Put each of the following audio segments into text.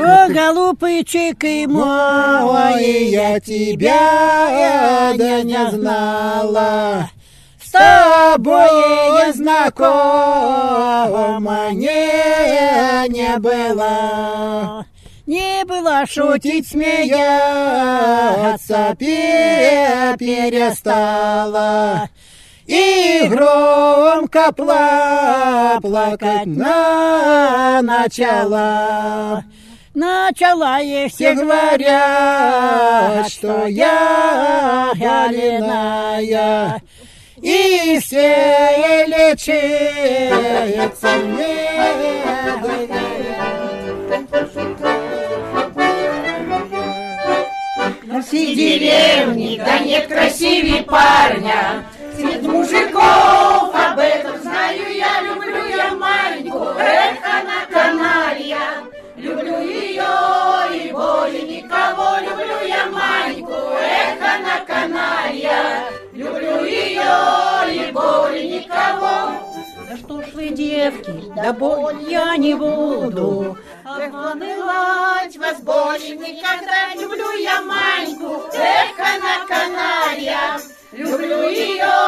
О, голубчики мой, я тебя не знала, с тобой я знакома не была. Не было шутить, смеяться перестала и громко плакать начала. Начала, и все говорят, что я галиная, и все лечиться не доверяют. На всей деревне, да нет красивей парня, среди мужиков об этом знаю я, люблю я Маньку, эх, она канарья. Люблю ее и более никого, люблю я Маньку, эх, она канарья. Люблю ее и более никого. Да что ж вы, девки, да боль я не буду, эх, понылать вас больше никогда. Люблю я Маньку, эх, она канарья. Люблю ее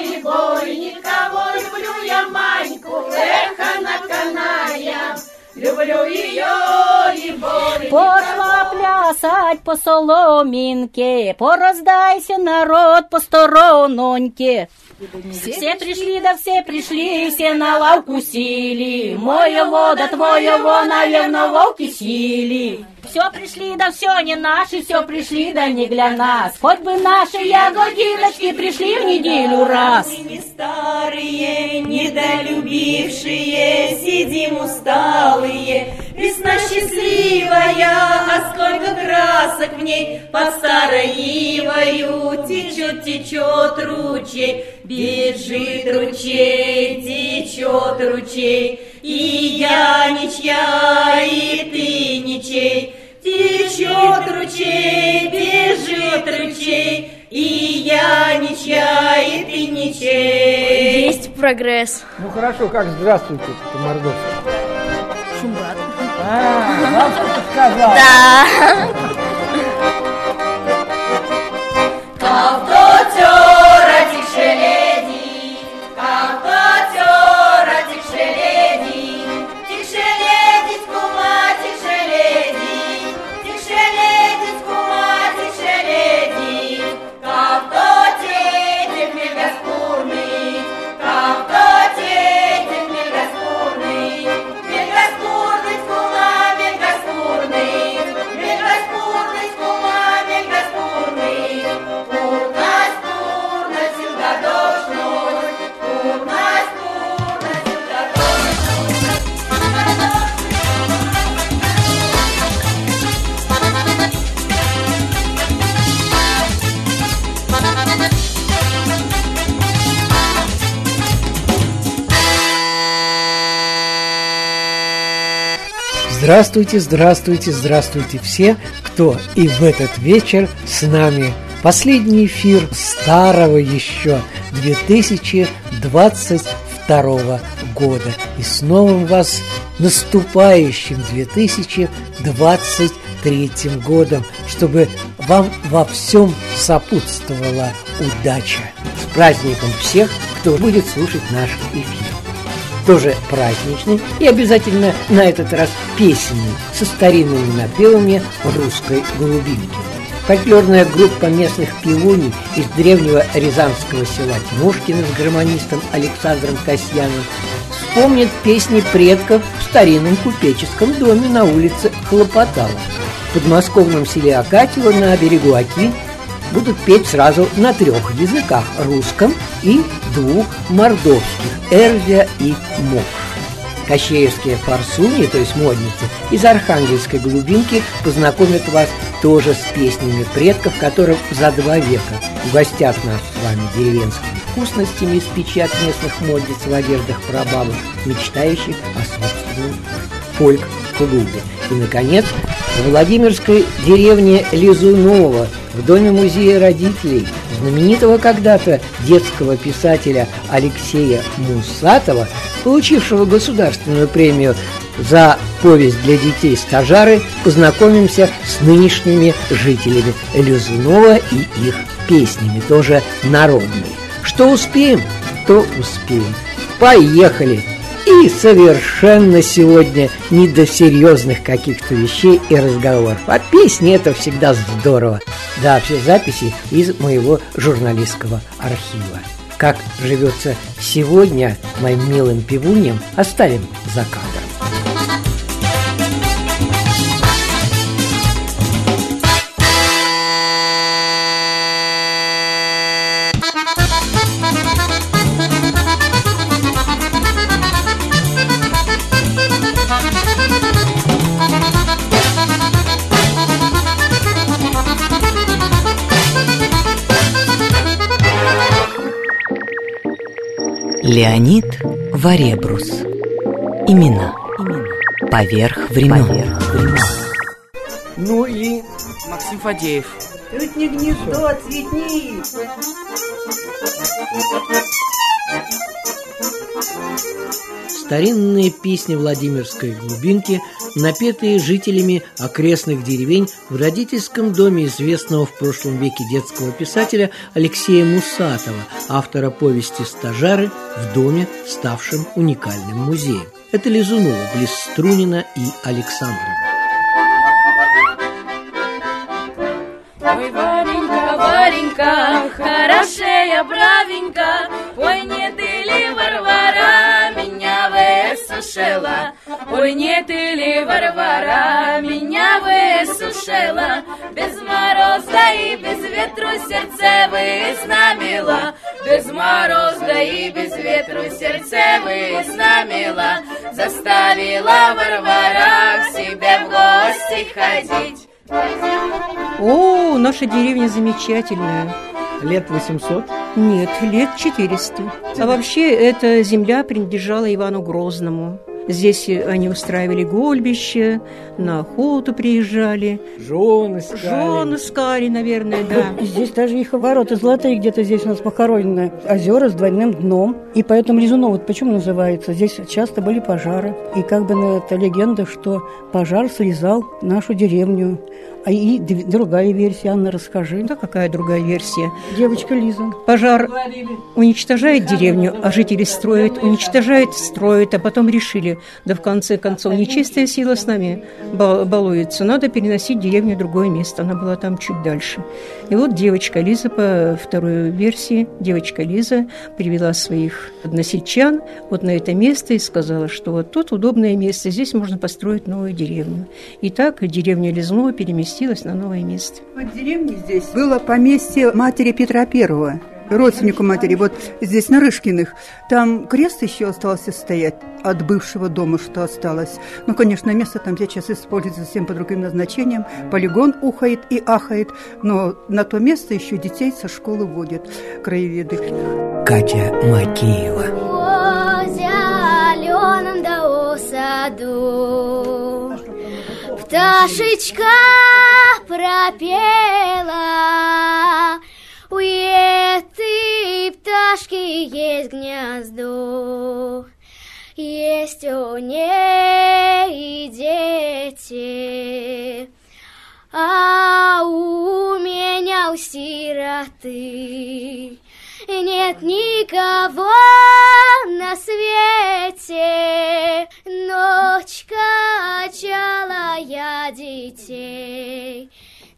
и более никого, люблю я Маньку, эх, она канарья. Люблю ее и более. Пошла плясать по соломинке, пораздайся, народ, по сторононьке. Все пришли, все на лавку сели. Моего да твоего, наверное, волки сели. Все пришли, да все не наши, все пришли, да не для нас. Хоть бы наши ягодиночки пришли в неделю раз. Мы старые, недолюбившие, сидим усталые. Весна счастливая, а сколько красок в ней. Под старой ивою течет ручей. Бежит ручей, течет ручей, и я ничья, и ты ничей. Течет ручей, бежит ручей, и я ничья, и ты ничей. Есть прогресс. Ну хорошо, как здравствуйте, Мордовский. Шумбат. Вам что-то сказал. Да. Здравствуйте, здравствуйте, здравствуйте все, кто и в этот вечер с нами. Последний эфир старого еще 2022 года. И с новым вас наступающим 2023 годом, чтобы вам во всем сопутствовала удача. С праздником всех, кто будет слушать наш эфир. Тоже праздничный и обязательно на этот раз песенный, со старинными напевами русской голубинки. Фольклорная группа местных певуней из древнего рязанского села Тимушкино с гармонистом Александром Касьяновым вспомнит песни предков в старинном купеческом доме на улице Хлопоталовка. В подмосковном селе Акатьево на берегу Оки будут петь сразу на трех языках – русском и двух мордовских – Эрзя и Мокша. Кощеевские форсуни, то есть модницы, из архангельской глубинки познакомят вас тоже с песнями предков, которым за 2 века угостят нас с вами деревенскими вкусностями из печи от местных модниц в одеждах прабабок, мечтающих о собственном фольк-клубе. И, наконец, в владимирской деревне Лизуново, в доме музея родителей знаменитого когда-то детского писателя Алексея Мусатова, получившего государственную премию за повесть для детей «Стажары», познакомимся с нынешними жителями Лизунова и их песнями, тоже народными. Что успеем, то успеем. Поехали! И совершенно сегодня не до серьезных каких-то вещей и разговоров. А песни — это всегда здорово. Да, все записи из моего журналистского архива. Как живется сегодня моим милым певуньям, оставим за кадром. Леонид Варебрус. Имена. Поверх времён. Ну и Максим Фадеев. Тут не гнездо, цветни. Старинные песни владимирской глубинки, напетые жителями окрестных деревень в родительском доме известного в прошлом веке детского писателя Алексея Мусатова, автора повести «Стажары», в доме, ставшем уникальным музеем. Это Лизуново, близ Струнина и Александрова. Ой, Варенька, Варенька, хорошая, бравенька, ой, не ты ли, Варвара, меня высушила? Ой, не ты ли, Варвара, меня высушила? Без мороза и без ветру сердце вызнамила. Без мороза и без ветру сердце вызнамила. Заставила Варвара к себе в гости ходить. О, наша деревня замечательная. Лет 800? Нет, лет 400. А вообще эта земля принадлежала Ивану Грозному. Здесь они устраивали гольбище, на охоту приезжали. Жены скали, наверное, да. Здесь даже их ворота золотые где-то здесь у нас похоронены. Озера с двойным дном. И поэтому Лизуново вот почему называется? Здесь часто были пожары. И как бы это легенда, что пожар слезал нашу деревню. А и другая версия, Анна, расскажи. Да какая другая версия? Девочка Лиза. Пожар уничтожает деревню, а жители строят, уничтожает, строят, а потом решили, да в конце концов нечистая сила с нами балуется, надо переносить деревню в другое место, она была там чуть дальше. И вот девочка Лиза, по второй версии, девочка Лиза привела своих односельчан вот на это место и сказала, что вот тут удобное место, здесь можно построить новую деревню. И так деревня Лизуново переместилась на новое место. Вот в деревне здесь было поместье матери Петра Первого, родственнику матери, вот здесь на Рышкиных. Там крест еще остался стоять от бывшего дома, что осталось. Ну, конечно, место там сейчас используется совсем по другим назначениям. Полигон ухает и ахает, но на то место еще детей со школы водят краеведы. Катя Макеева. Зеленым до саду пташечка пропела, у этой пташки есть гнездо, есть у ней дети, а у меня, у сироты, нет никого на свете. Ночь качала я детей,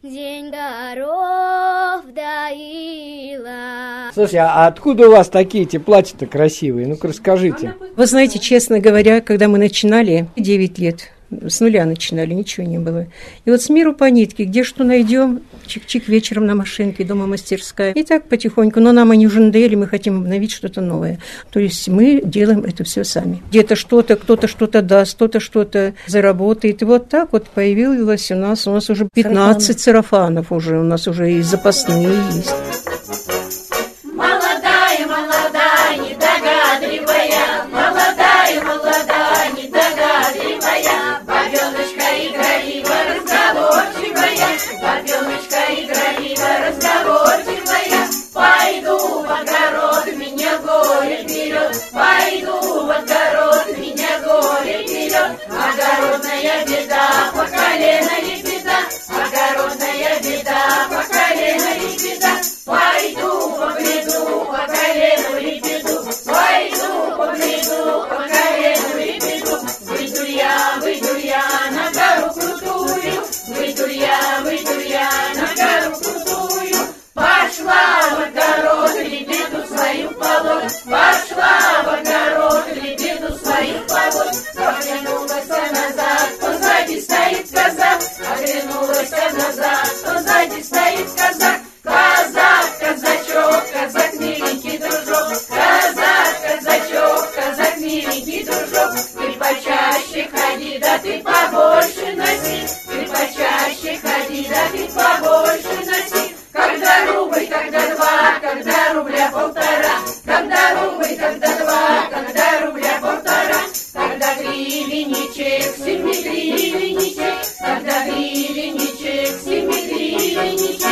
день коров доила. Слушай, а откуда у вас такие эти платья-то красивые? Ну-ка расскажите. Вы знаете, честно говоря, когда мы начинали, 9 лет, С нуля начинали, ничего не было. И вот с миру по нитке, где что найдем, чик-чик вечером на машинке, дома мастерская. И так потихоньку, но нам они уже надоели, мы хотим обновить что-то новое. То есть мы делаем это все сами. Где-то что-то, кто-то что-то даст, кто-то что-то заработает. И вот так вот появилось у нас уже 15 сарафанов уже, у нас уже и запасные есть. Молодая, недогадливая, молодая, недогадливая, бабёночка игралива, разговорчивая, бабёночка игралива, разговорчивая. Пойду в огород, меня горе берёт, пойду в огород, меня горе берёт. Огородная беда, по колено не беда, огородная беда, по колено не беда. Пойду по бреду, по колену лепету, пойду по бреду, по колену лепету. Выйду я на гору крутую, выйду я на гору крутую. Пошла в огород, лепету свою полоть, пошла в огород, лепету свою полоть. Оглянулась назад, позади стоит казак, оглянулась назад, позади стоит казак. Казак, казачок, казак, миленький дружок, казак, казачок, казак, миленький дружок. Ты почаще ходи, да ты побольше носи, ты почаще ходи, да ты побольше носи. Когда рубль, когда два, когда рубля полтора, когда рубль, когда два, когда рубля полтора, когда гривенничек, семи гривенничек, когда гривенничек, семи гривенничек.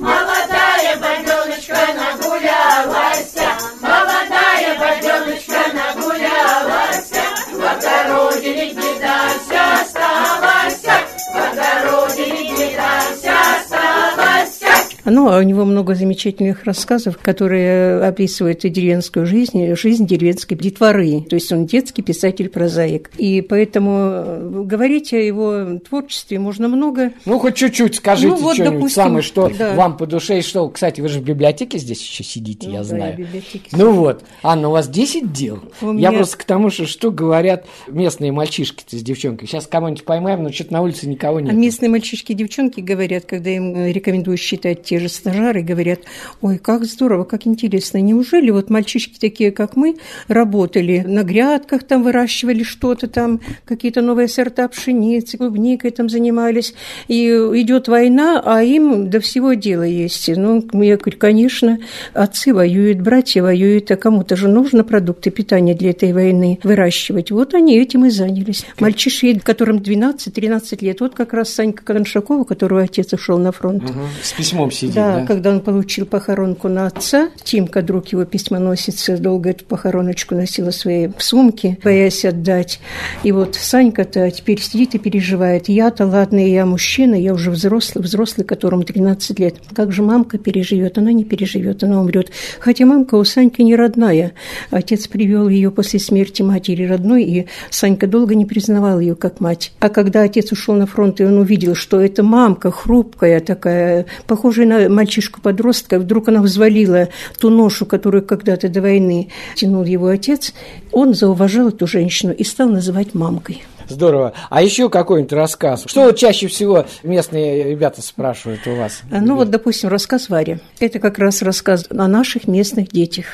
Молодая бабёночка нагулялась, молодая бабёночка нагулялась, в огороде ли беда вся осталась, в огороде ли беда вся осталась. Ну, у него много замечательных рассказов, которые описывают и деревенскую жизнь, и жизнь деревенской детворы. То есть он детский писатель-прозаик. И поэтому говорить о его творчестве можно много. Ну, хоть чуть-чуть скажите, ну, вот, что-нибудь, допустим, самое, что да, вам по душе. И что, кстати, вы же в библиотеке здесь еще сидите, ну, я да, знаю. Ну вот, Анна, у вас 10 дел. Я просто к тому, что говорят местные мальчишки-то с девчонкой. Сейчас кого-нибудь поймаем, но что-то на улице никого нет. А местные мальчишки и девчонки говорят, когда им рекомендуют считать те же стажары, говорят: ой, как здорово, как интересно, неужели вот мальчишки такие, как мы, работали на грядках, там выращивали что-то там, какие-то новые сорта пшеницы, клубникой там занимались, и идет война, а им до всего дела есть. Ну, я говорю, конечно, отцы воюют, братья воюют, а кому-то же нужно продукты питания для этой войны выращивать. Вот они этим и занялись. Мальчишки, которым 12-13 лет, вот как раз Санька Кораншакова, которого отец ушел на фронт. Угу. С письмом сидит, да, да, когда он получил похоронку на отца, Тимка, друг его письмоносец, долго эту похороночку носила в своей сумке, боясь отдать. И вот Санька-то теперь сидит и переживает. Я-то, ладно, я мужчина, я уже взрослый, которому 13 лет. Как же мамка переживет? Она не переживет, она умрет. Хотя мамка у Саньки не родная. Отец привел ее после смерти матери родной, и Санька долго не признавал ее как мать. А когда отец ушел на фронт, и он увидел, что эта мамка хрупкая такая, похожая на мальчишку-подростка, вдруг она взвалила ту ношу, которую когда-то до войны тянул его отец, он зауважал эту женщину и стал называть мамкой. Здорово. А еще какой-нибудь рассказ? Что чаще всего местные ребята спрашивают у вас? Ну вот, допустим, рассказ Варе. Это как раз рассказ о наших местных детях.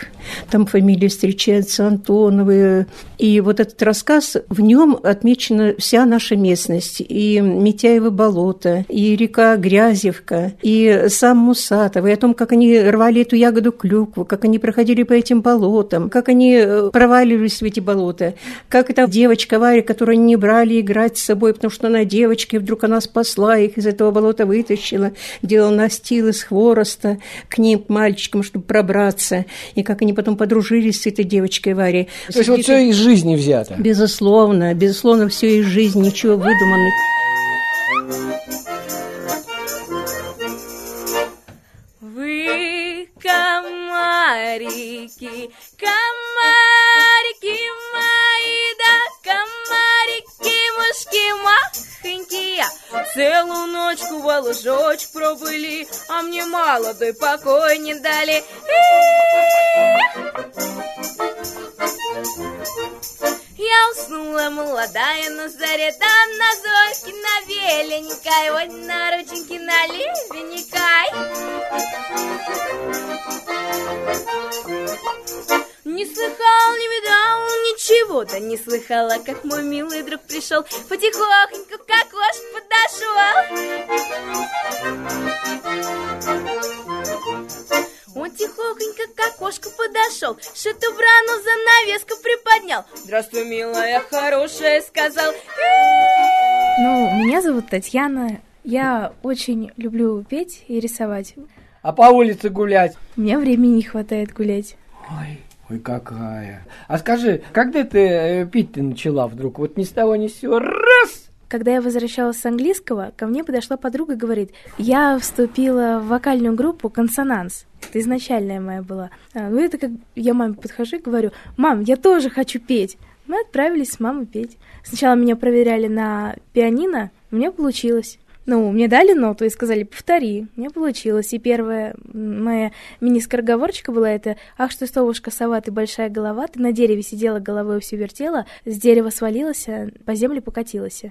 Там фамилии встречаются, Антоновы. И вот этот рассказ, в нем отмечена вся наша местность. И Митяево болото, и река Грязевка, и сам Мусатов, и о том, как они рвали эту ягоду-клюкву, как они проходили по этим болотам, как они проваливались в эти болота, как эта девочка Варя, которую не брали играть с собой, потому что она девочка, и вдруг она спасла их, из этого болота вытащила, делала настил из хвороста к ним, к мальчикам, чтобы пробраться, и как они потом подружились с этой девочкой Варей. То есть вот все из жизни взято? Безусловно, безусловно, все из жизни, ничего выдуманного. Вы комарики, комарики мои, да комарики мушки махонькие. Целую ночку во ложоч пробыли, а мне молодой покой не дали. Я уснула молодая на заре, там на зорьке, на веленькой, ой, на рученьке, на левенькой. Не слыхал, не видал ничего-то, не слыхала, как мой милый друг пришел, потихоньку к окошку подошел. Он тихонько к окошку подошел, шатубрану занавеску приподнял. Здравствуй, милая, хорошая, сказал. Ну, меня зовут Татьяна, я очень люблю петь и рисовать. А по улице гулять? У меня времени не хватает гулять. Ой, какая. А скажи, когда ты пить-то начала вдруг? Вот ни с того ни с сего. Раз! Когда я возвращалась с английского, ко мне подошла подруга и говорит: я вступила в вокальную группу «Консонанс». Это изначальная моя была. Ну, это как я маме подхожу и говорю: мам, я тоже хочу петь. Мы отправились с мамой петь. Сначала меня проверяли на пианино, у меня получилось. Ну, мне дали ноту и сказали: повтори. Мне получилось. И первая моя мини-скороговорочка была это: «Ах, что совушка, сова, ты большая голова, ты на дереве сидела, головой все вертела, с дерева свалилась, по земле покатилась».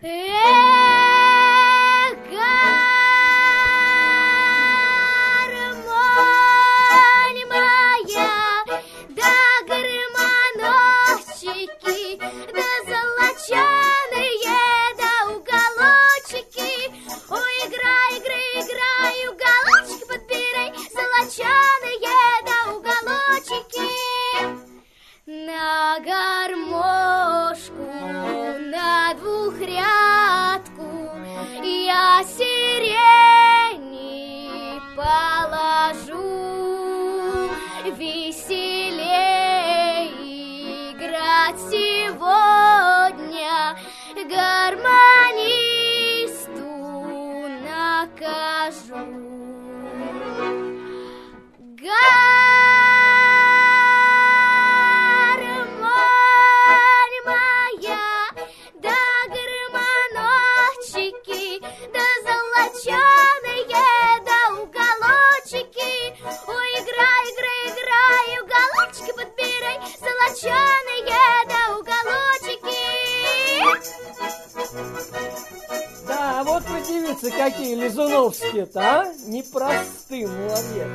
Какие лизуновские-то, а? Непростые, молодец.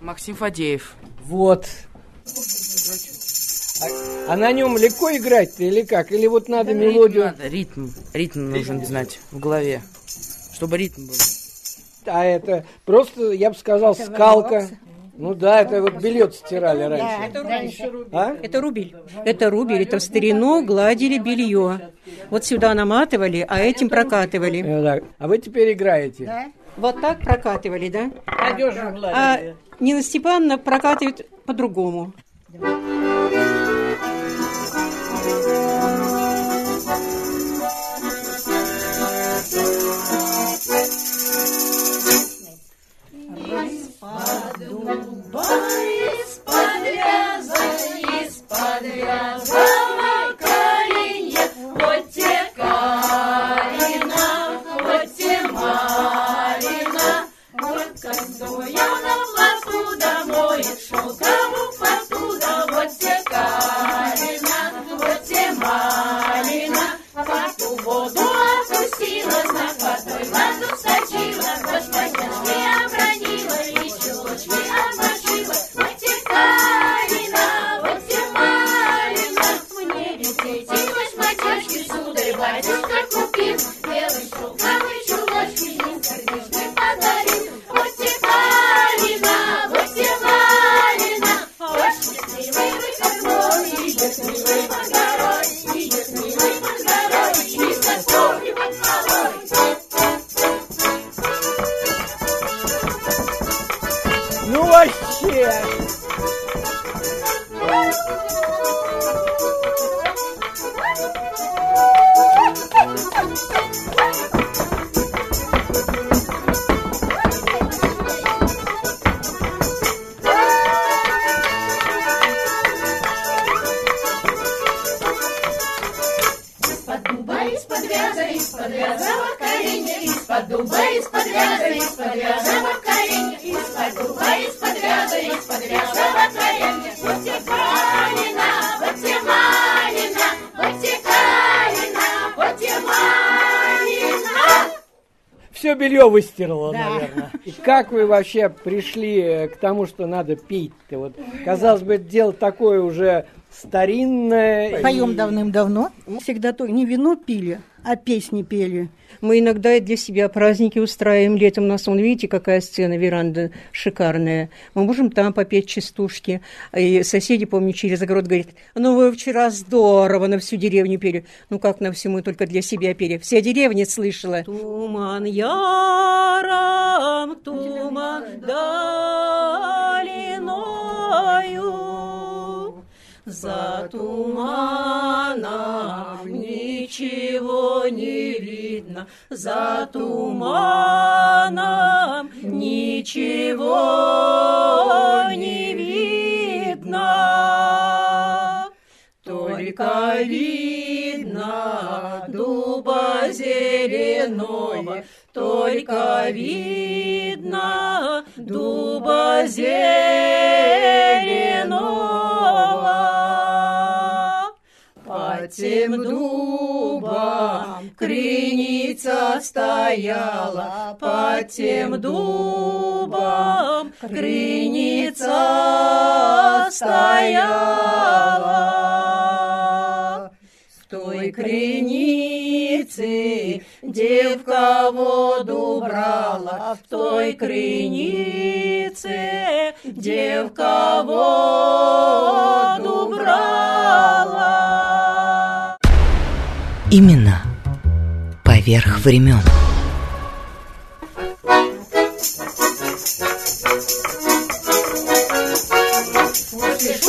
Максим Фадеев. Вот. А на нем легко играть-то или как? Или вот надо да мелодию... Ритм нужно знать в голове, чтобы ритм был. А это просто, я бы сказал, скалка. Ну да, это вот белье стирали раньше. Да, это рубиль. Это в старину гладили белье. Вот сюда наматывали, а этим прокатывали. Да. А вы теперь играете? Да. Вот так прокатывали, да? Надежно гладили. А Нина Степановна прокатывает по-другому. вяза, из-под вяза, корень, из-под дуба, из-под вяза, из-под вяза, корень, из-под дуба, из-под вяза, из-под вяза, корень. Потекалина, Потемалина, Потекалина, Потемалина. Все белье выстирало, да, наверное. И как вы вообще пришли к тому, что надо петь-то? Вот, казалось бы, дело такое уже старинное. Поем давным-давно. Всегда то не вино пили, а песни пели. Мы иногда для себя праздники устраиваем. Летом у нас, вон, видите, какая сцена, веранда шикарная. Мы можем там попеть частушки. И соседи, помню, через огород говорят: ну вы вчера здорово на всю деревню пели. Ну как на всю, мы только для себя пели. Вся деревня слышала. Туман яром, туман долиною, за туманом ничего не видно, за туманом ничего не видно, только видно дуба зеленого, только видно дуба зеленого. Под тем дубом крыница стояла, под тем дубом крыница стояла. В той крынице девка воду брала, в той крынице девка воду брала. Имена поверх времен.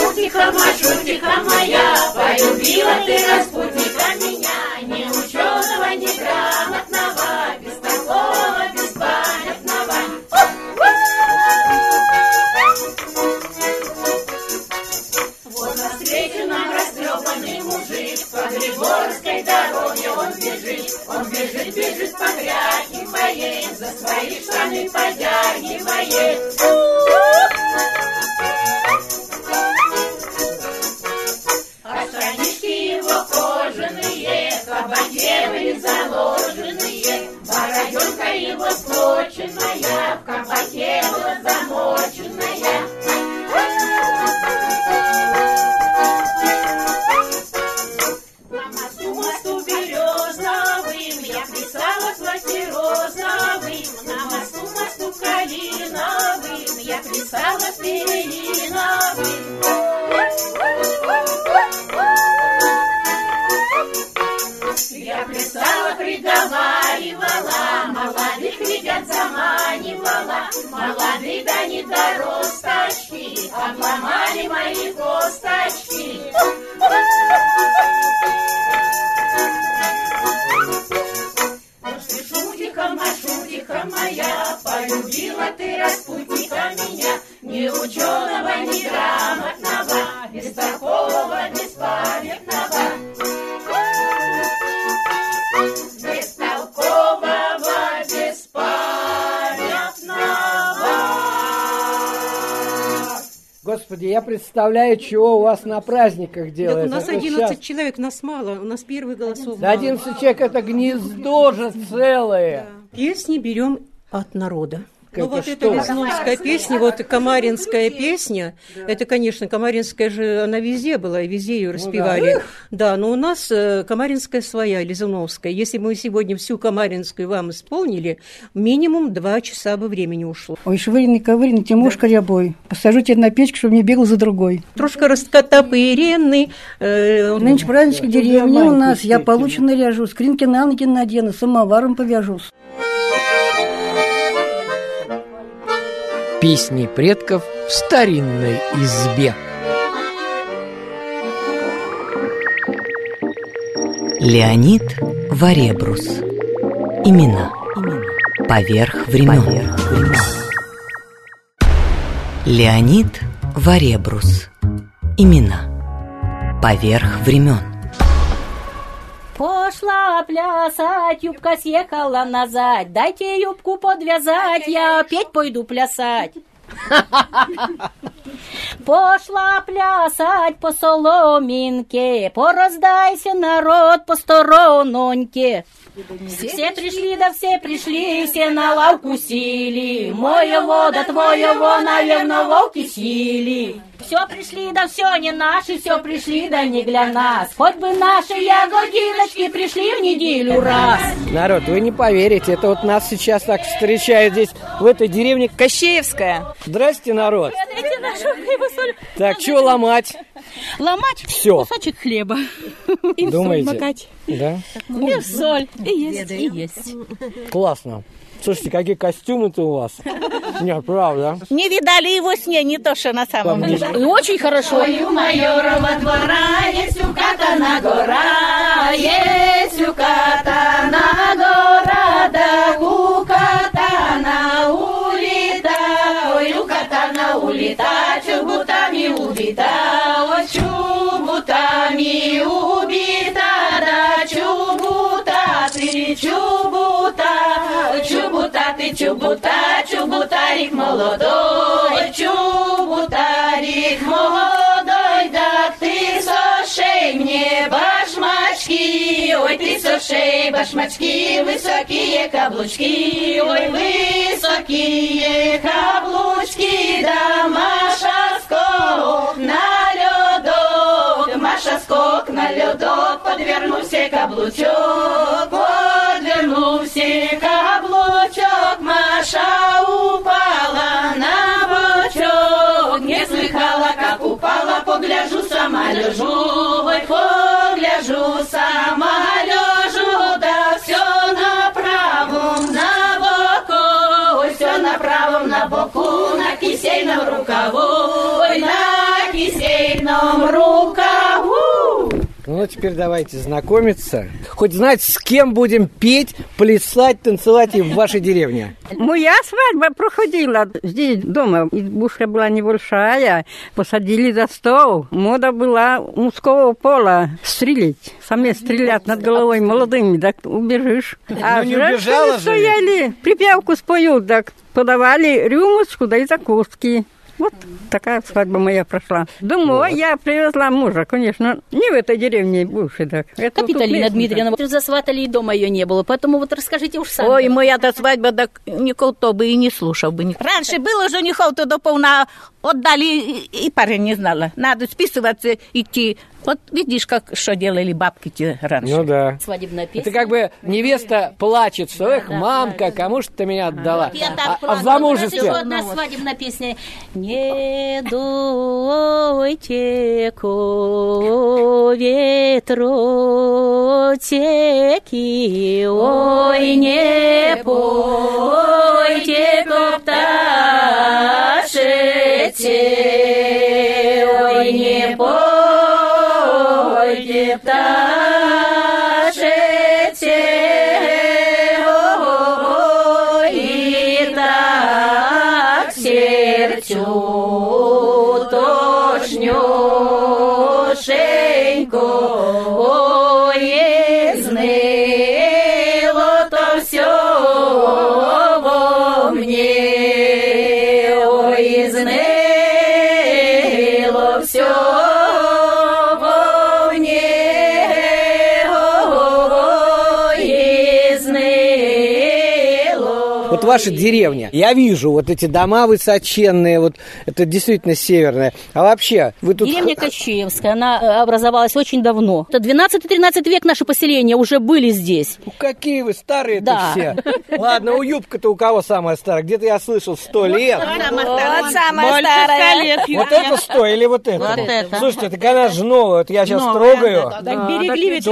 Шутиха моя, полюбила ты распутника меня, не ученого, не грамотного, бестолкового, беспамятного. Вот на встречу нам растрепанный мужик, по Григорской дороге он бежит, бежит по грязи моей, за свои штаны подергивает. Кабакевы заложенные, бороденка его сплоченная, в кабаке была замоченная. На мосту, мосту березовым я плясала в платье розовым, на мосту, мосту калиновым я плясала в перелиновым. Я плясала, приговаривала, молодых ребят заманивала, молодые да не доросточки, обломали мои косточки. Шутиха моя, полюбила ты распутника меня, не ученого, не грамотного, бестолкового, беспамятного. Бестолкового, беспамятного. Господи, я представляю, чего у вас на праздниках делают. У нас 11 сейчас... человек, нас мало, у нас первый голосов. 11 человек, это гнездо же целое. Да. Песни берем от народа. Ну это вот что? Эта лизуновская песня, вот комаринская песня, да. Это, конечно, комаринская же, она везде была, везде ее распевали. Ну, да. Да, но у нас комаринская своя, лизуновская. Если бы мы сегодня всю комаринскую вам исполнили, минимум 2 часа бы времени ушло. Ой, швыренный, ковыренный, Тимошка, да, рябой, посажу тебя на печку, чтобы не бегал за другой. Трошка раскотопыренный. Нынче праздничек деревни у нас, я получу наряжу, скринки на ноги надену, самоваром повяжусь. Песни предков в старинной избе. Леонид Варебрус. Имена. Поверх времен. Леонид Варебрус. Имена. Поверх времен. пошла плясать, юбка съехала назад. Дайте юбку подвязать, я опять пойду плясать. Пошла плясать по соломинке, пораздайся, народ, по сторононьке. Все пришли, да все пришли, все на лавку сели. Моего, да твоего, наверное, волки съели. Все пришли, да все не наши, все пришли, да не для нас. Хоть бы наши ягодиночки пришли в неделю раз. Народ, вы не поверите, это вот нас сейчас так встречают здесь, в этой деревне Кощеевская. Здрасте, народ. Так, что ломать? Ломать все. Кусочек хлеба. И в соль макать. Да? И в соль. И есть. И есть. Классно. Слушайте, какие костюмы-то у вас? Нет, правда. Не видали его сне, не то, что на самом деле. Очень хорошо. Ой, майорова двора, есть у Катана гора, есть у Катана гора, да у Катана улита, ой, у Катана улита, чубутами убита, ой, чубутами убита, да чубута, ты чубута. Чубута, ты чубута, чубутарик молодой, чубутарик молодой, да ты сошей мне башмачки, ой, ты сошей башмачки, высокие каблучки, ой, высокие каблучки, да Маша скок на лёдок, Маша скок на лёдок, подвернулся каблучок, подвернулся каблучок. Маша упала на бочок, не слыхала, как упала, погляжу, сама лежу, ой, погляжу, сама лежу, да все на правом, на боку, ой, все на правом, на боку, на кисейном рукаву, ой, на кисейном рукаву. Ну, теперь давайте знакомиться. Хоть знать, с кем будем петь, плясать, танцевать и в вашей деревне. Моя свадьба проходила здесь дома. Избушка была небольшая. Посадили за стол. Мода была мужского пола стрелять. Сами стрелят над головой молодыми, так убежишь. А женщины стояли, припевку споют, так подавали рюмочку, да и закуски. Вот такая свадьба моя прошла. Думала, вот. Я привезла мужа, конечно, не в этой деревне бывшей. Так. Это Капиталина вот Дмитриевна, вот засватали, и дома ее не было, поэтому вот расскажите уж сами. Ой, моя-то свадьба, так никто бы и не слушал бы. Раньше было женихов-то до полна отдали, и пары не знала. Надо списываться, идти. Вот видишь, как что делали бабки те раньше. Ну да. Свадебная песня. Это как бы невеста плачет, что их мамка, кому ж ты меня отдала? А в замужестве? Еще одна свадебная песня. Не дойте ко ветру теки, ой, не пойте ко пташете, ой, не пойте. Ваша деревня. Я вижу вот эти дома высоченные, вот это действительно северная. А вообще, вы тут... Деревня Кощеевская, она образовалась очень давно. 12-13 век наши поселения уже были здесь. Ну, какие вы старые-то да. Все. Ладно, у юбка-то у кого самая старая? Где-то я слышал 100 лет. Вот самая старая. Вот это 100 или вот это? Слушайте, так она же новая, вот я сейчас трогаю. Так берегли ведь.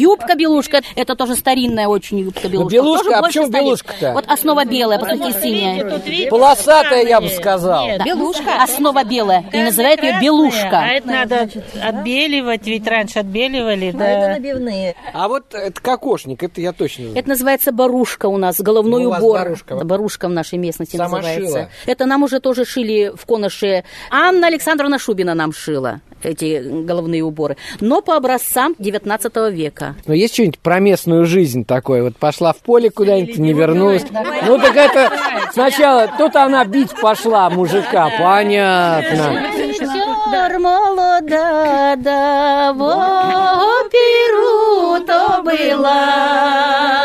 Юбка-белушка, это тоже старинная очень юбка-белушка. Белушка, а почему белушка? белушка-то? Вот основа белая, потом синяя. Полосатая, я бы сказал. Да. Белушка. Основа белая. И называют ее белушка. А это надо отбеливать, ведь раньше отбеливали. Да. Это набивные. А вот это кокошник, это я точно знаю. Это называется барушка у нас, головной убор. Барушка. Барушка в нашей местности сама называется. Шила. Это нам уже тоже шили в Коноше. Анна Александровна Шубина нам шила эти головные уборы. Но по образцам 19 века. Но есть что-нибудь про местную жизнь такое? Вот пошла в поле куда-нибудь, не вернулась. Ну так это сначала тут она бить пошла мужика. Понятно. Сестер молода, да в оперу то была.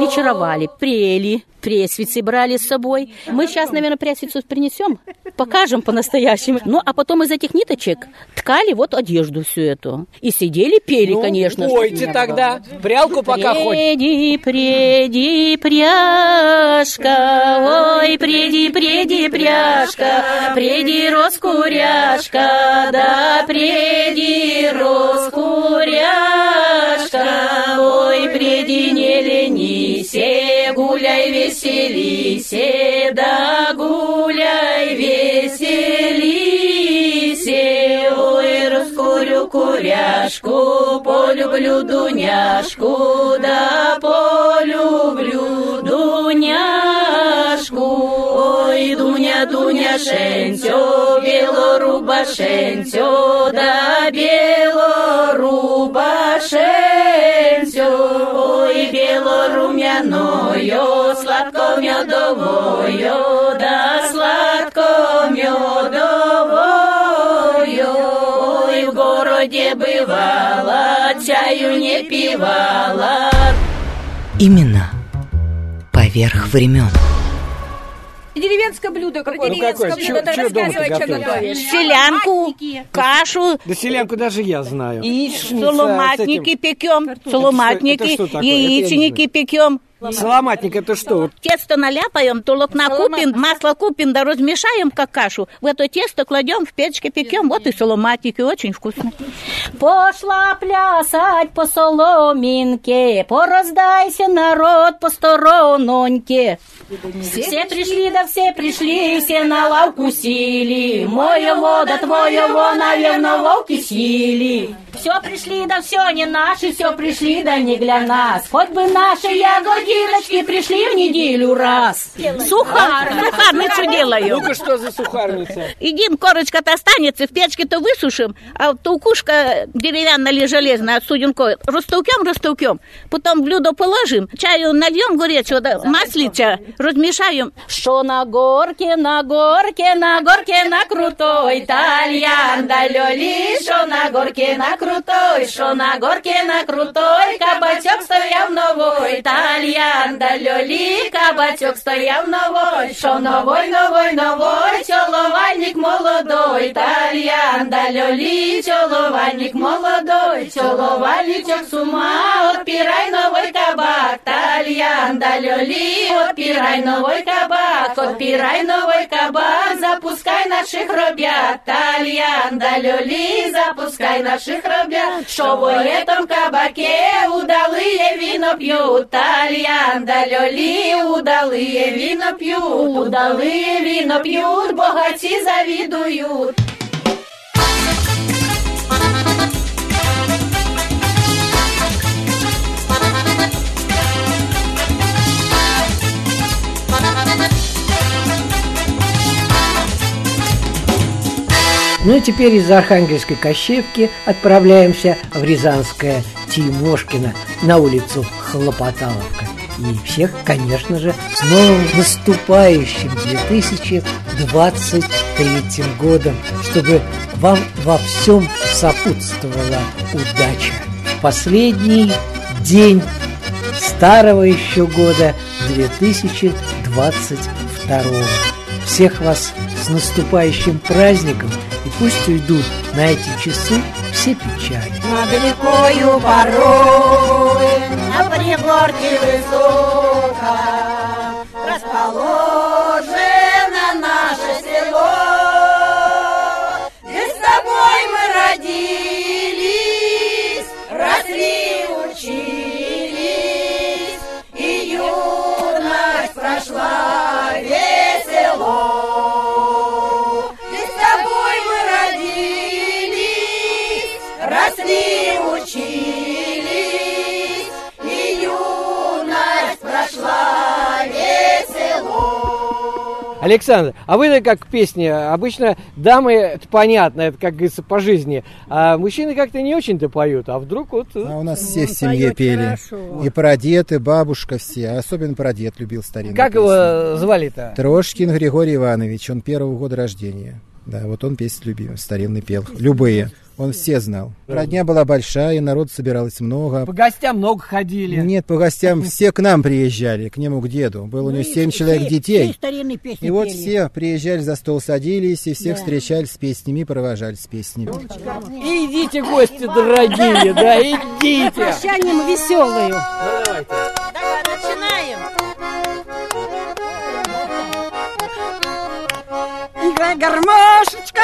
Вечеровали, прели, пресвицы брали с собой. Мы сейчас, наверное, пресвицу принесем, покажем по-настоящему. Ну, а потом из этих ниточек ткали вот одежду всю эту. И сидели, пели, ну, конечно. Пойте тогда, прялку пока хоть. Преди, преди, пряжка, ой, преди, преди, пряжка, преди, роскуряшка, да, преди, роскуряшка, ой, преди, не ленись. Гуляй, веселись, да гуляй, веселись. Ой, раскурю куряшку, полюблю Дуняшку, да полюблю Дуняшку. Ой, Дуня, Дуняшенцо, белорубашенцо, да белорубашенцо. Белорумяною, сладко-медовою, да сладко-медовою. Ой, в городе бывала, чаю не пивала. Имена поверх времен. Деревенское блюдо. Про деревенское блюдо. Да рассказывай, что готовишь. Селянку, кашу. Да селянку даже я знаю. И соломатники пекем. Соломатники, яичники пекем. Соломатник это что? Тесто наляпаем, толокна купим, масло купим, да размешаем, как кашу. В это тесто кладем, в печке пекем. Вот и соломатники, очень вкусно. Пошла плясать по соломинке, пораздайся, народ, по сторононьке. Все пришли, да все пришли, все на лавку сели. Моего, да твоего, наверное, ловки съели. Все пришли, да все не наши, все пришли, да не для нас. Хоть бы наши ягодиночки пришли в неделю раз. Сухар, сухарницу делаю. Ну-ка, что за сухарница? Едим, корочка-то останется, в печке-то высушим, а толкушка деревянная или железная, суденкой, растолкем, потом блюдо положим, чаю нальем горячего, да, маслича, размешаем. Что на горке, на горке, на горке, на крутой, тальян, да лёли, что на горке, на крутой. Крутой, шо на горке, на крутой, кабачок стоял новой, тальян, да лёли, кабачок стоял новой, шо новой, новой, новой, чоловальник молодой, тальян, да лёли, чоловальник молодой, чоловальничок с ума, отпирай новый кабак, тальян, да лёли, отпирай новый кабак, отпирай новый кабак, запускай наших робят, тальян, да лёли, запускай наших робят. Что в этом кабаке удалые вино пьют, тальян, да лёли, удалые вино пьют, удалые вино пьют, богачи завидуют. Ну и теперь из Архангельской Кощеевки отправляемся в Рязанское Тимошкино на улицу Хлопоталовка. И всех, конечно же, с новым наступающим 2023 годом, чтобы вам во всем сопутствовала удача. Последний день старого еще года 2022. Всех вас с наступающим праздником, и пусть уйдут на эти часы все печали. Над рекою порой, на пригорке высоко, расположено наше село. Здесь с тобой мы родились, росли, учились, и юность прошла весело. Росли, учились, и юность прошла весело. Александр, а вы-то как к песне? Обычно дамы, это понятно, это, как говорится, по жизни. А мужчины как-то не очень-то поют, а вдруг вот... А у нас все в семье пели. Хорошо. И прадед, и бабушка все. Особенно прадед любил старинную песню. Как его звали-то? Трошкин Григорий Иванович, он 1-го года рождения. Да, вот он песни любил, старинный пел. Любые. Он все знал. Родня была большая, народ собиралось много. По гостям много ходили. Нет, по гостям все к нам приезжали, к нему, к деду. Было у него 7 человек детей. И вот все приезжали, за стол садились, и всех встречали с песнями, провожали с песнями. Идите, гости дорогие, да, идите. Прощанием веселую. Давайте. Давай, начинаем. Играй, гармошечка,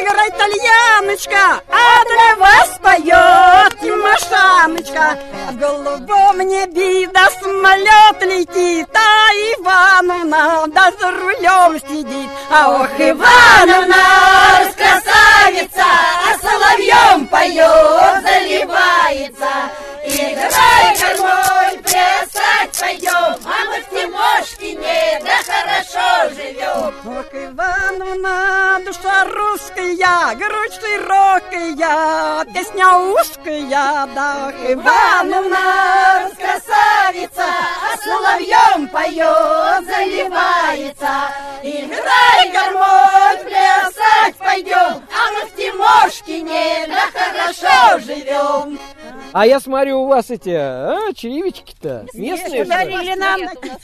играй, итальяночка, а для вас поет Тимошаночка. В голубом небе да самолет летит, а Ивановна да за рулем сидит. А ох, Ивановна, красавица, а соловьем поет, заливается. Играй, гармонь, плясать пойдем, а мы в Тимошкине да хорошо живем. Ох, Ивановна, душа русская, грудь широкая, песня узкая, да. Ох, Ивановна, красавица, а соловьем поет, заливается. Играй, гармонь, плясать пойдем, а мы в Тимошкине да хорошо живем. А я смотрю, у вас эти черевички-то местные.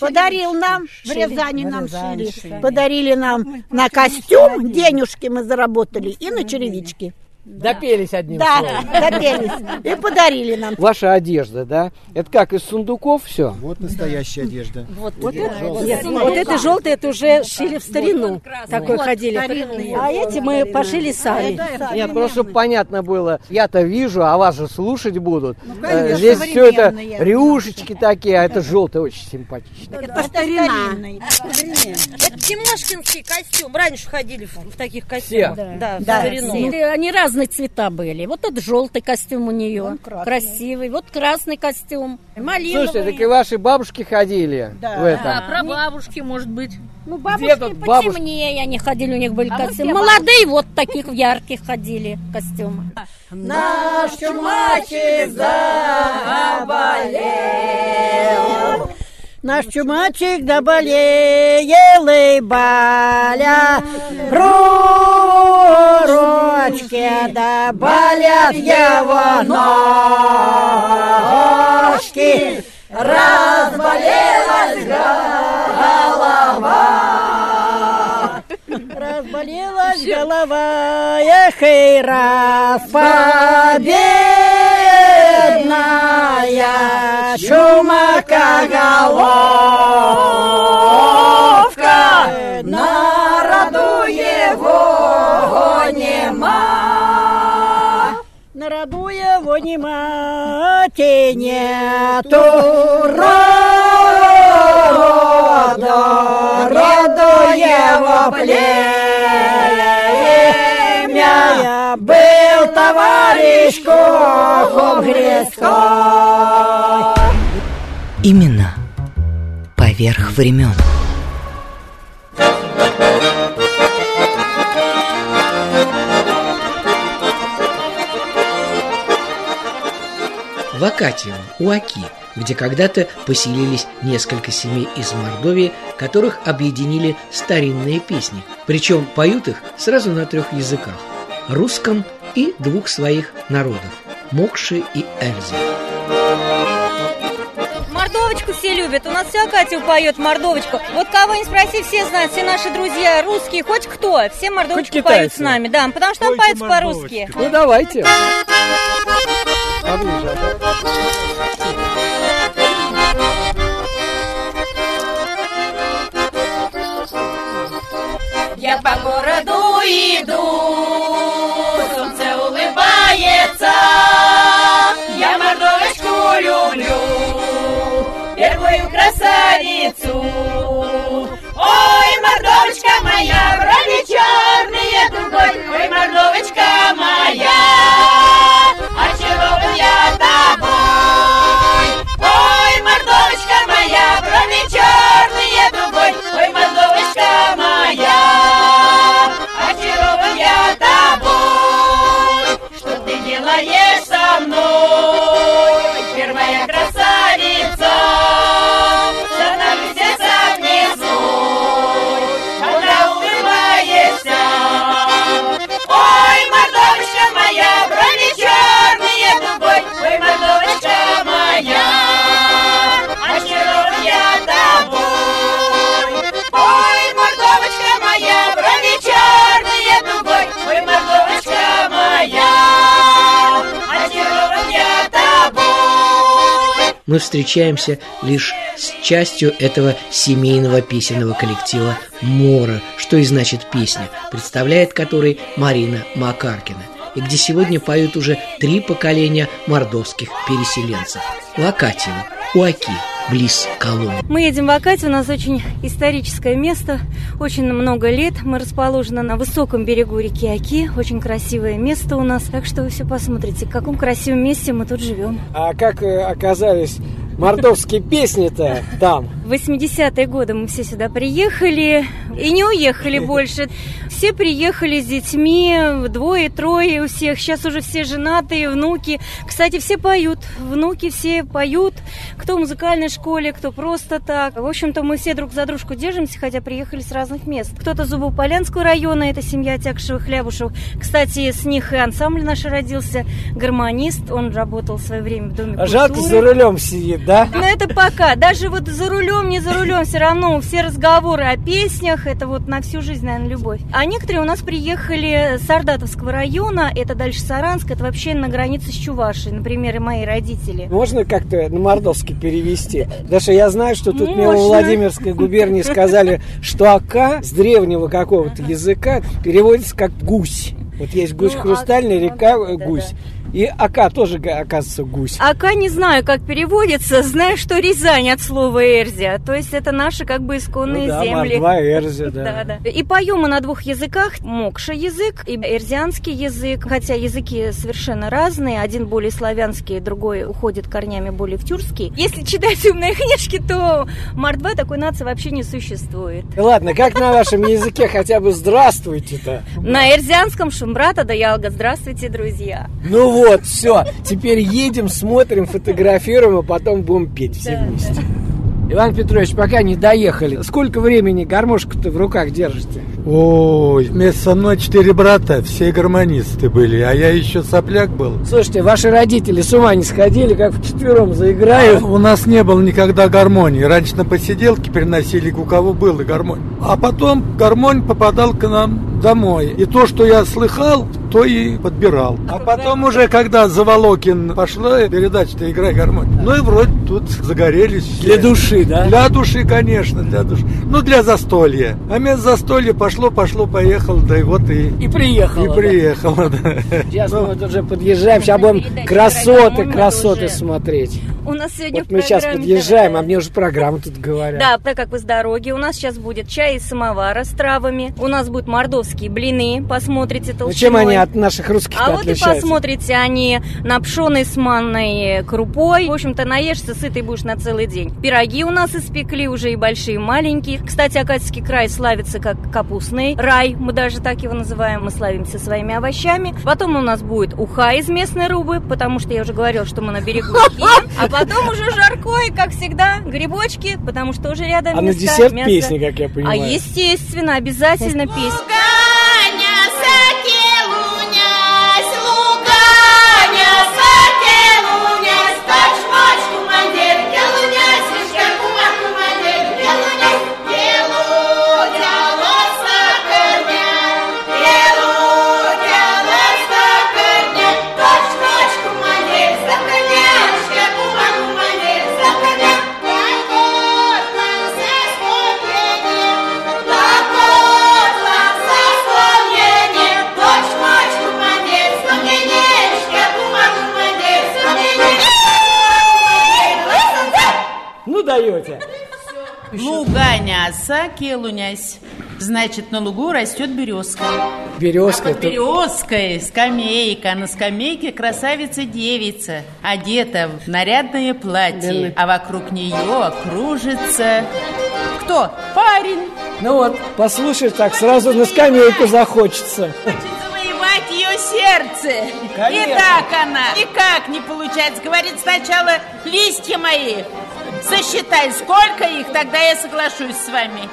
Подарил нам, в Рязани нам шили. Подарили нам на костюм, денежки мы заработали, и на черевички. Допелись одним словом. Да, допелись. И подарили нам. Ваша одежда, да? Это как, из сундуков все? Вот настоящая одежда. Вот это желтое, это уже шили в старину. Такой ходили. А эти мы пошили сами. Нет, просто понятно было. Я-то вижу, а вас же слушать будут. Здесь все это рюшечки такие, а это желтое очень симпатично. Это старина. Это Тимошкинский костюм. Раньше ходили в таких костюмах. Да, в старину. Они разные. Разные цвета были. Вот этот желтый костюм у нее, красивый. Вот красный костюм, малиновый. Слушайте, так и ваши бабушки ходили в этом. Да, прабабушки, может быть. Ну, бабушки потемнее они ходили, у них были костюмы. Молодые вот таких ярких ходили костюмы. Наш Чумачий заболел. Наш Чумачик заболел и боля. Ручки да болят его ножки. Разболелась голова. Разболелась голова. Эх, и раз победная чумакоголовка. Народу его нема. Народу его нема, те нету рода. Роду его племя. Был товарищ Кохом Христов. Имена поверх времен. В Акатьево у Оки где когда-то поселились несколько семей из Мордовии, которых объединили старинные песни, причем поют их сразу на трех языках – русском и двух своих народов – Мокши и Эрзя. Мордовочку все любят, у нас вся Катя поет мордовочку. Вот кого не спроси, все знают, все наши друзья русские, хоть кто, все мордовочку поют с нами, да, потому что там поются по-русски. Ну давайте. Поближе. Я по городу иду, солнце улыбается, я мордовочку люблю, первую красавицу. Ой, мордовочка моя, брови черные дугой, ой, мордовочка моя, очарован я тобой. Ой, мордовочка моя, брови черные дугой, ой, мордовочка моя, очарован я тобой. Что ты делаешь со мной, первая красавица? Становишься со внизу, когда улыбаешься. Ой, мордовочка моя, брови черные дугой, ой, мордовочка моя, очарован я тобой. Ой, мордовочка моя, брови черные дугой, ой, мордовочка моя, очарован я тобой. Мы встречаемся лишь с частью этого семейного песенного коллектива «Мора», что и значит песня, представляет который Марина Макаркина, и где сегодня поют уже 3 поколения мордовских переселенцев. В Акатьево, у Оки, близ Коломны. Мы едем в Акатьево, у нас очень историческое место, очень много лет. Мы расположены на высоком берегу реки Оки, очень красивое место у нас. Так что вы все посмотрите, в каком красивом месте мы тут живем. А как оказались мордовские песни-то там? В 80-е годы мы все сюда приехали и не уехали больше. Все приехали с детьми, двое, трое у всех. Сейчас уже все женатые, внуки. Кстати, все поют, внуки все поют. Кто в музыкальной школе, кто просто так. В общем-то, мы все друг за дружку держимся, хотя приехали с разных мест. Кто-то Зубополянского района, это семья Тякшевых, Хлябушев. Кстати, с них и ансамбль наш родился. Гармонист, он работал в свое время в Доме культуры. Жалко, за рулем сидит. Да? Но это пока. Даже вот за рулем, не за рулем, все равно все разговоры о песнях, это вот на всю жизнь, наверное, любовь. А некоторые у нас приехали с Сардатовского района, это дальше Саранск, это вообще на границе с Чувашией, например, и мои родители. Можно как-то на мордовский перевести? Потому что я знаю, что тут мимо Владимирской губернии сказали, что «ака» с древнего какого-то языка переводится как «гусь». Вот есть гусь хрустальный, река гусь. И «ака» тоже, оказывается, гусь. «Ака» не знаю, как переводится. Знаю, что Рязань от слова «эрзя». То есть это наши как бы исконные земли. Мордва, эрзя, да. Да, да. И поем мы на двух языках. Мокша язык и эрзианский язык. Хотя языки совершенно разные. Один более славянский, другой уходит корнями более в тюркский. Если читать умные книжки, то мордва такой нации вообще не существует. Ладно, как на вашем языке хотя бы «здравствуйте»-то? На эрзианском «шумбрата да ялга», «здравствуйте, друзья». Ну вот. Вот, все, теперь едем, смотрим, фотографируем, а потом будем петь все вместе. Иван Петрович, пока не доехали, сколько времени гармошку-то в руках держите? Ой, вместе со мной 4 брата, все гармонисты были, а я еще сопляк был. Слушайте, ваши родители с ума не сходили, как вчетвером заиграют. У нас не было никогда гармонии. Раньше на посиделки приносили, у кого было гармонь. А потом гармонь попадал к нам домой. И то, что я слыхал, то и подбирал. А потом уже, когда Заволокин пошла передача-то «Играй гармонь», ну и вроде тут загорелись все. Для души, да? Для души, конечно, для души. Ну, для застолья. А вместо застолья пошло, поехал, да и вот и... И приехало. И приехало, да. Сейчас мы вот уже подъезжаем, сейчас будем красоты смотреть. У нас сегодня вот мы сейчас подъезжаем, а мне уже программу тут говорят. Да, так как вы с дороги, у нас сейчас будет чай из самовара с травами, у нас будет мордовский русские блины, посмотрите толщиной. Чем они от наших русских отличаются? А вот и посмотрите, они на пшеной с манной крупой. В общем-то, наешься, сытый будешь на целый день. Пироги у нас испекли уже и большие, и маленькие. Кстати, Акатьевский край славится как капустный рай. Мы даже так его называем. Мы славимся своими овощами. Потом у нас будет уха из местной рыбы, потому что я уже говорила, что мы на берегу реки. А потом уже жаркое, как всегда, грибочки, потому что уже рядом места. А на десерт мясо. Песни, как я понимаю. А естественно, обязательно песни. Луга неосаки, лунясь. Значит, на лугу растет березка. Березка. А под березкой скамейка. На скамейке красавица-девица, одета в нарядное платье. Белый. А вокруг нее кружится... Кто? Парень. Ну вот, послушай, так сразу на скамейку захочется. Сердце. Конечно. И так она никак не получается. Говорит сначала: листья мои сосчитай, сколько их, тогда я соглашусь с вами.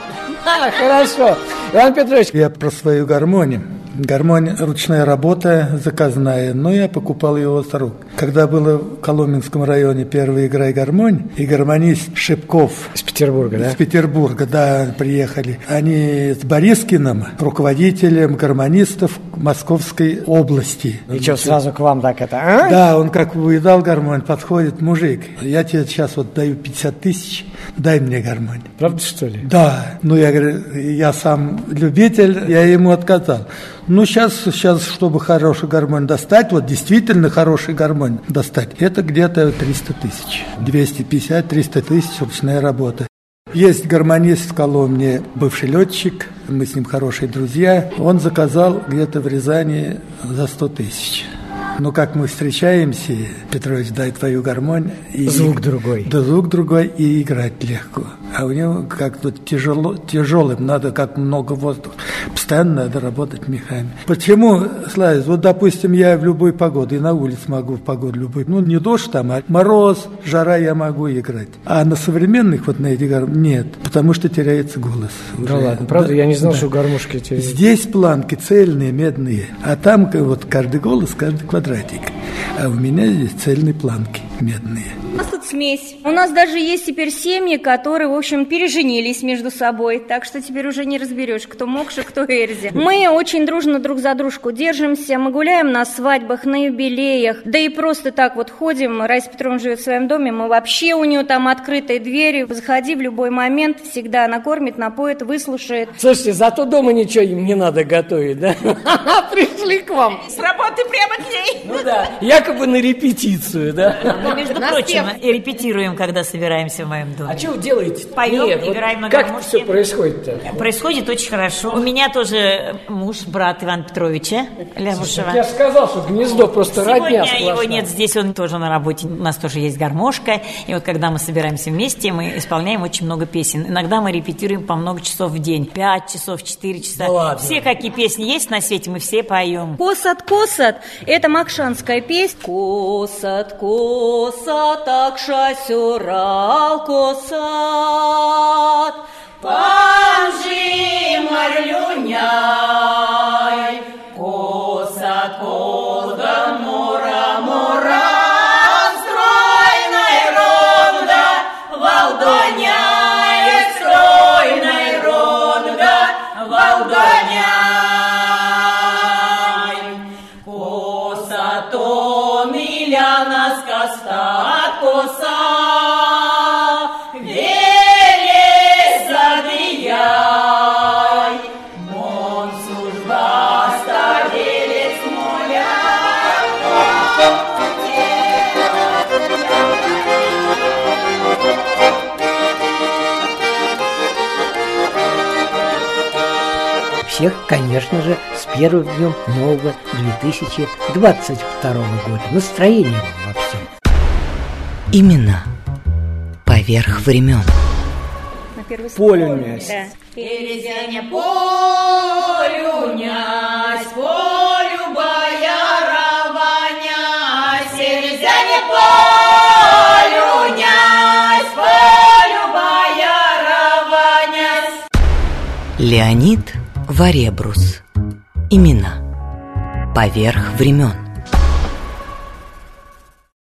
Хорошо. Иван Петрович, я про свою гармонию. Гармонь — ручная работа, заказная, но я покупал его с рук. Когда было в Коломенском районе первая игра и гармонь, и гармонист Шипков из Петербурга, да? Из Петербурга, да, приехали. Они с Борискиным, руководителем гармонистов Московской области. И что, сразу к вам так это, а? Да, он как увидал гармонь, подходит: мужик, я тебе сейчас вот даю 50 тысяч, дай мне гармонь. Правда, что ли? Да. Ну, я говорю, я сам любитель, я ему отказал. Ну, сейчас, чтобы хороший гармонь достать, вот действительно хороший гармонь достать, это где-то 300 тысяч. 250-300 тысяч ручная работа. Есть гармонист в Коломне, бывший летчик, мы с ним хорошие друзья. Он заказал где-то в Рязани за 100 тысяч. Но как мы встречаемся, Петрович, дай твою гармонь. И звук другой. Да, звук другой, и играть легко. А у него как-то тяжело, тяжелым, надо как много воздуха. Постоянно надо работать мехами. Почему, Славец, вот, допустим, я в любой погоде, и на улице могу в погоду любой, ну, не дождь там, а мороз, жара, я могу играть. А на современных, вот на этих гармошках, нет, потому что теряется голос. Да уже. Ладно, правда, да, я не знал, да, что гармошки теряются. Здесь планки цельные, медные, а там вот каждый голос, каждый квадратик. А у меня здесь цельные планки, медные. У нас тут смесь. У нас даже есть теперь семьи, которые, в общем, переженились между собой. Так что теперь уже не разберешь, кто Мокша, кто Эрзя. Мы очень дружно друг за дружку держимся. Мы гуляем на свадьбах, на юбилеях. Да и просто так вот ходим. Раиса Петровна живет в своем доме. Мы вообще, у нее там открытые двери. Заходи в любой момент. Всегда она кормит, напоит, выслушает. Слушайте, зато дома ничего им не надо готовить, да? Пришли к вам. С работы прямо к ней. Ну да, якобы на репетицию, да? Ну, между прочим, и репетируем, когда собираемся в моем доме. А что вы делаете? Поем, нет, играем на гармошке. Как все происходит-то? Происходит очень хорошо. У меня тоже муж, брат Ивана Петровича Лямушева. Я сказал, что гнездо просто родня сплошная. Сегодня его нет здесь, он тоже на работе. У нас тоже есть гармошка. И вот когда мы собираемся вместе, мы исполняем очень много песен. Иногда мы репетируем по много часов в день. 5 часов, 4 часа. Да, все, какие песни есть на свете, мы все поем. Косат, косат. Это макшанская песня. Косат, косат. Такша сюрал косат, панжи марлюняй, косат колда мора мора, стройной ронда волдоняй, стройной ронда волдоняй, косат он иля нас каста. Коса, веле задия. всех, конечно же, с первым днем нового 2022 года. Настроение вам во всем. Имена. Поверх времен. Полюнясь. Да. Березяня, полюнясь, полю боярованясь, березяня, полюнясь, полю боярованясь. Леонид Варебрус. Имена. Поверх времен.